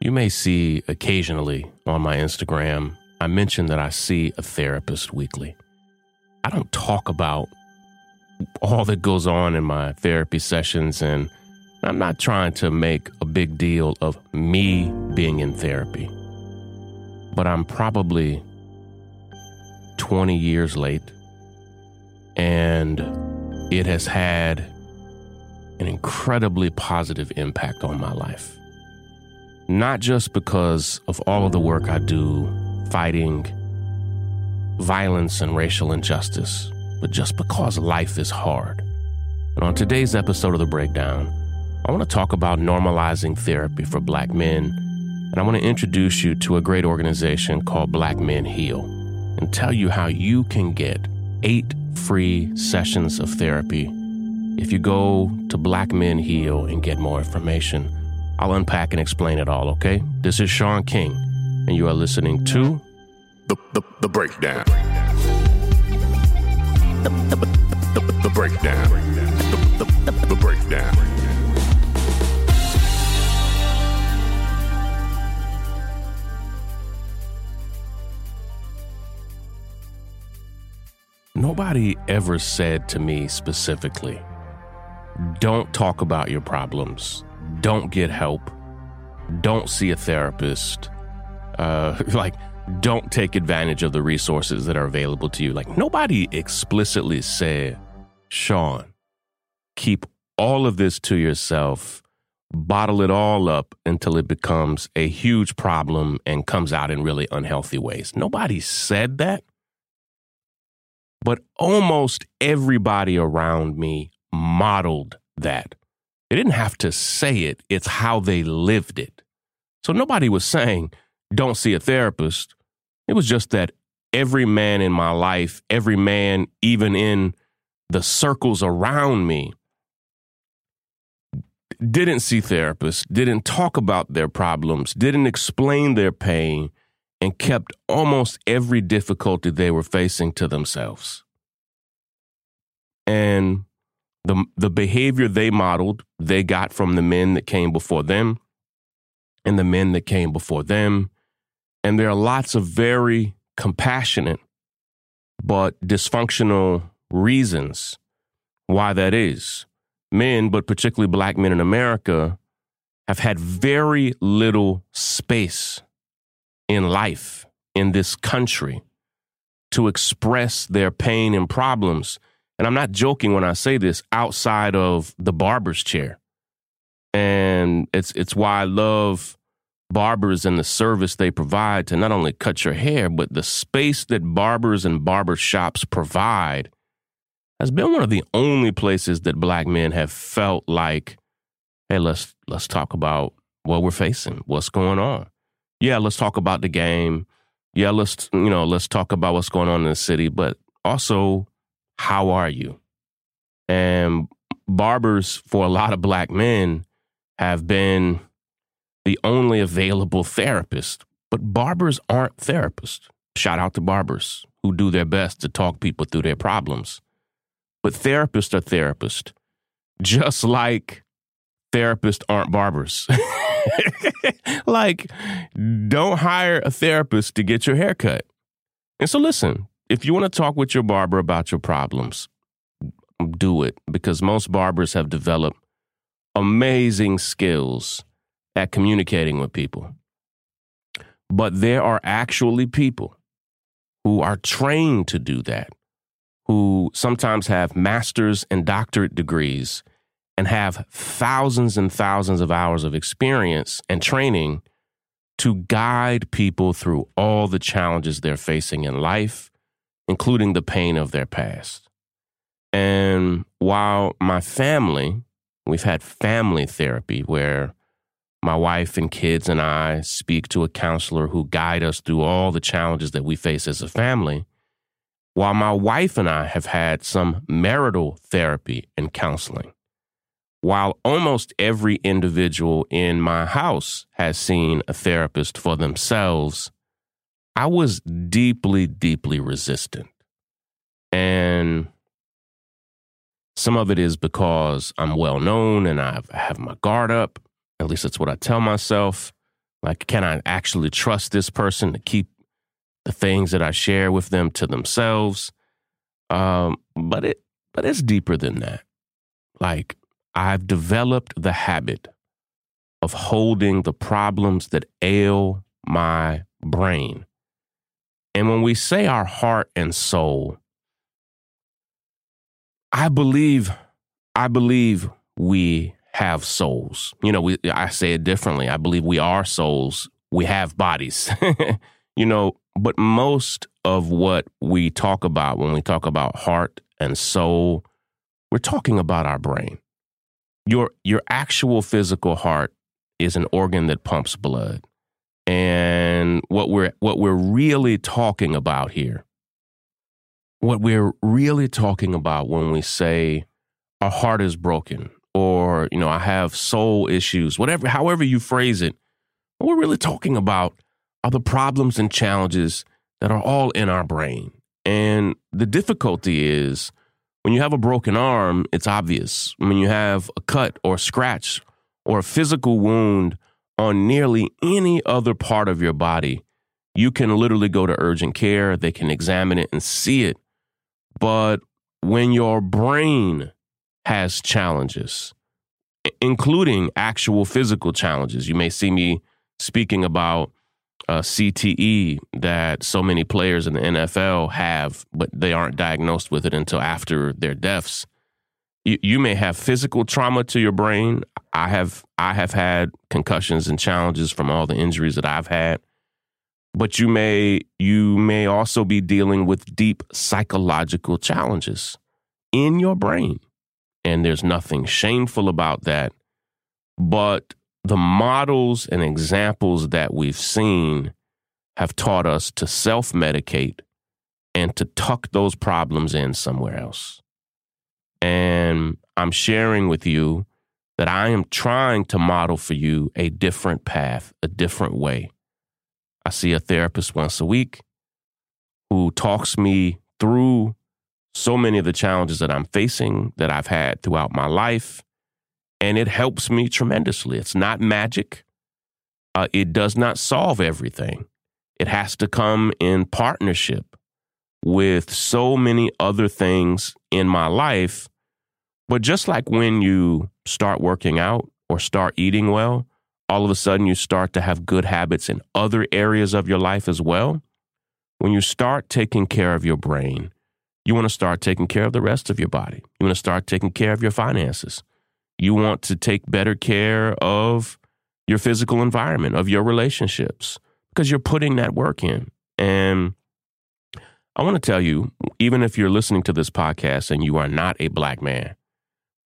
You may see occasionally on my Instagram, I mention that I see a therapist weekly. I don't talk about all that goes on in my therapy sessions, and I'm not trying to make a big deal of me being in therapy. But I'm probably 20 years late, and it has had an incredibly positive impact on my life. Not just because of all of the work I do fighting violence and racial injustice, but just because life is hard. And on today's episode of The Breakdown, I want to talk about normalizing therapy for Black men, and I want to introduce you to a great organization called Black Men Heal and tell you how you can get 8 free sessions of therapy if you go to Black Men Heal and get more information. I'll unpack and explain it all, okay? This is Sean King, and you are listening to The Breakdown. The Breakdown. The Breakdown. Nobody ever said to me specifically, don't talk about your problems. Don't get help. Don't see a therapist. Don't take advantage of the resources that are available to you. Nobody explicitly said, Sean, keep all of this to yourself, bottle it all up until it becomes a huge problem and comes out in really unhealthy ways. Nobody said that. But almost everybody around me modeled that. They didn't have to say it. It's how they lived it. So nobody was saying, don't see a therapist. It was just that every man in my life, every man, even in the circles around me, didn't see therapists, didn't talk about their problems, didn't explain their pain, and kept almost every difficulty they were facing to themselves. And the behavior they modeled, they got from the men that came before them and the men that came before them. And there are lots of very compassionate but dysfunctional reasons why that is. Men, but particularly Black men in America, have had very little space in life, in this country, to express their pain and problems. And I'm not joking when I say this, outside of the barber's chair. And it's why I love barbers and the service they provide to not only cut your hair, but the space that barbers and barbershops provide has been one of the only places that Black men have felt like, hey, let's talk about what we're facing, what's going on. Yeah, let's talk about the game. Yeah, let's talk about what's going on in the city, but also, how are you? And barbers, for a lot of Black men, have been the only available therapist. But barbers aren't therapists. Shout out to barbers who do their best to talk people through their problems. But therapists are therapists, just like therapists aren't barbers. Don't hire a therapist to get your hair cut. And so listen, if you want to talk with your barber about your problems, do it, because most barbers have developed amazing skills at communicating with people. But there are actually people who are trained to do that, who sometimes have master's and doctorate degrees and have thousands and thousands of hours of experience and training to guide people through all the challenges they're facing in life, including the pain of their past. And while my family, we've had family therapy where my wife and kids and I speak to a counselor who guide us through all the challenges that we face as a family. While my wife and I have had some marital therapy and counseling, while almost every individual in my house has seen a therapist for themselves, I was deeply, deeply resistant. And some of it is because I'm well known and I have my guard up. At least that's what I tell myself. Like, can I actually trust this person to keep the things that I share with them to themselves? But it's deeper than that. Like, I've developed the habit of holding the problems that ail my brain. And when we say our heart and soul, I believe we have souls. You know, I say it differently. I believe we are souls. We have bodies, you know, but most of what we talk about when we talk about heart and soul, we're talking about our brain. Your actual physical heart is an organ that pumps blood. And what we're really talking about here, what we're really talking about when we say our heart is broken, or, you know, I have soul issues, whatever, however you phrase it, what we're really talking about are the problems and challenges that are all in our brain. And the difficulty is when you have a broken arm, it's obvious. When you have a cut or a scratch or a physical wound on nearly any other part of your body, you can literally go to urgent care. They can examine it and see it. But when your brain has challenges, including actual physical challenges, you may see me speaking about CTE that so many players in the NFL have, but they aren't diagnosed with it until after their deaths. You may have physical trauma to your brain. I have had concussions and challenges from all the injuries that I've had. But you may also be dealing with deep psychological challenges in your brain. And there's nothing shameful about that. But the models and examples that we've seen have taught us to self-medicate and to tuck those problems in somewhere else. And I'm sharing with you that I am trying to model for you a different path, a different way. I see a therapist once a week who talks me through so many of the challenges that I'm facing, that I've had throughout my life, and it helps me tremendously. It's not magic. It does not solve everything. It has to come in partnership with so many other things in my life. But just like when you start working out or start eating well, all of a sudden you start to have good habits in other areas of your life as well. When you start taking care of your brain, you want to start taking care of the rest of your body. You want to start taking care of your finances. You want to take better care of your physical environment, of your relationships, because you're putting that work in. And I want to tell you, even if you're listening to this podcast and you are not a black man,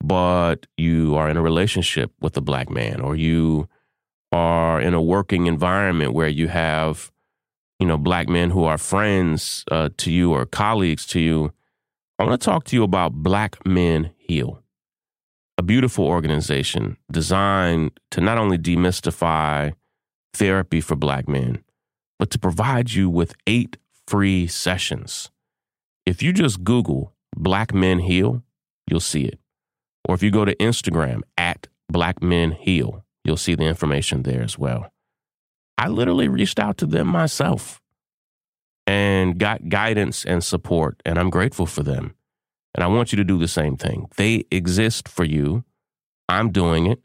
but you are in a relationship with a black man, or you are in a working environment where you have, you know, black men who are friends to you or colleagues to you, I want to talk to you about Black Men Heal, a beautiful organization designed to not only demystify therapy for black men, but to provide you with 8 free sessions. If you just Google Black Men Heal, you'll see it. Or if you go to Instagram @BlackMenHeal, you'll see the information there as well. I literally reached out to them myself and got guidance and support, and I'm grateful for them. And I want you to do the same thing. They exist for you. I'm doing it,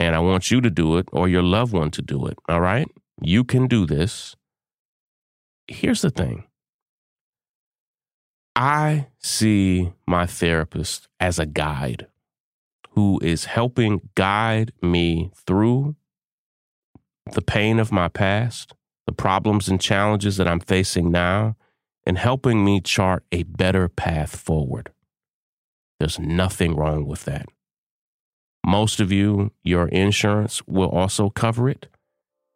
and I want you to do it, or your loved one to do it, all right? You can do this. Here's the thing. I see my therapist as a guide who is helping guide me through the pain of my past, the problems and challenges that I'm facing now, and helping me chart a better path forward. There's nothing wrong with that. Most of you, your insurance will also cover it.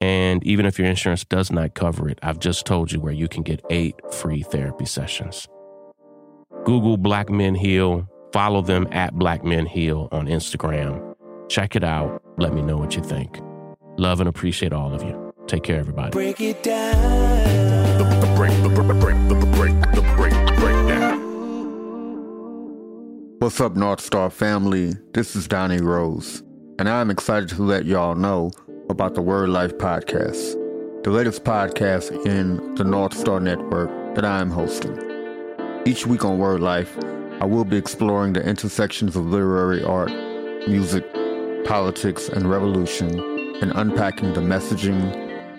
And even if your insurance does not cover it, I've just told you where you can get 8 free therapy sessions. Google Black Men Heal. Follow them at Black Men Heal on Instagram. Check it out. Let me know what you think. Love and appreciate all of you. Take care, everybody. Break it down. The breakdown. What's up, North Star family? This is Donnie Rose, and I'm excited to let y'all know about the Word Life podcast, the latest podcast in the North Star network that I'm hosting. Each week on Word Life, I will be exploring the intersections of literary art, music, politics, and revolution, and unpacking the messaging,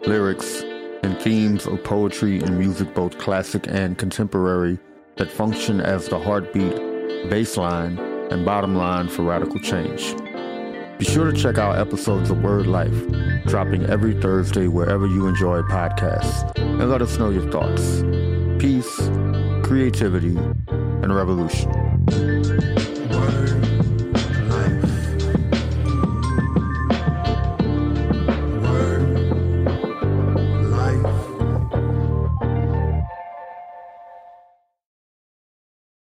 lyrics, and themes of poetry and music, both classic and contemporary, that function as the heartbeat, baseline, and bottom line for radical change. Be sure to check out episodes of Word Life, dropping every Thursday wherever you enjoy podcasts, and let us know your thoughts. Peace, creativity, and revolution. Word.